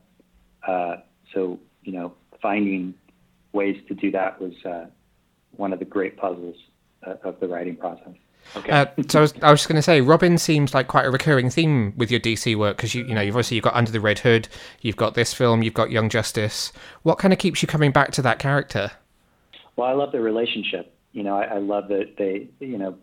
Uh, so, you know, finding ways to do that was... Uh, one of the great puzzles uh, of the writing process. Okay. uh, so I was, I was just going to say, Robin seems like quite a recurring theme with your D C work, because you, you know, you've obviously you've got Under the Red Hood, you've got this film, you've got Young Justice. What kind of keeps you coming back to that character? Well, I love their relationship. You know, I, I love that they, you know,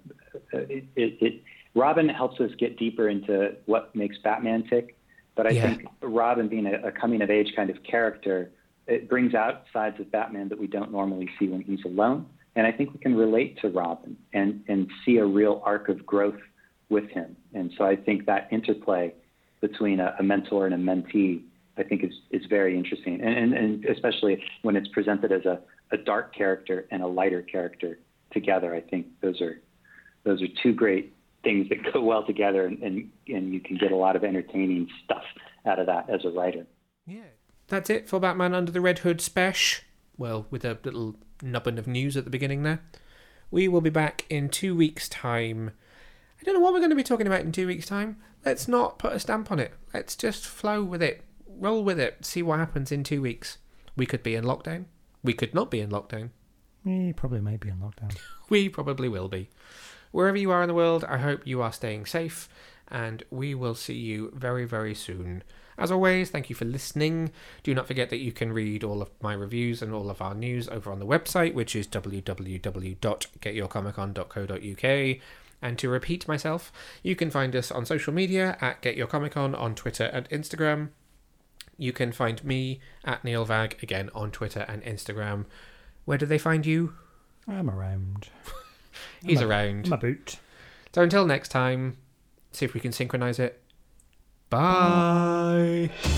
it, it, it. Robin helps us get deeper into what makes Batman tick, but I yeah. think Robin being a, a coming-of-age kind of character, it brings out sides of Batman that we don't normally see when he's alone. And I think we can relate to Robin and, and see a real arc of growth with him. And so I think that interplay between a, a mentor and a mentee, I think is, is very interesting. And, and, and especially when it's presented as a, a dark character and a lighter character together, I think those are, those are two great things that go well together, and, and, and you can get a lot of entertaining stuff out of that as a writer. Yeah. That's it for Batman Under the Red Hood special. Well, with a little nubbin of news at the beginning there. We will be back in two weeks' time. I don't know what we're going to be talking about in two weeks' time. Let's not put a stamp on it. Let's just flow with it. Roll with it. See what happens in two weeks. We could be in lockdown. We could not be in lockdown. We probably may be in lockdown. We probably will be. Wherever you are in the world, I hope you are staying safe. And we will see you very, very soon. As always, thank you for listening. Do not forget that you can read all of my reviews and all of our news over on the website, which is w w w dot get your comic con dot co dot u k. And to repeat myself, you can find us on social media at Get Your Comic Con on Twitter and Instagram. You can find me at Neil Vag, again, on Twitter and Instagram. Where do they find you? I'm around. He's I'm around. My boot. So until next time, see if we can synchronize it. Bye. Bye.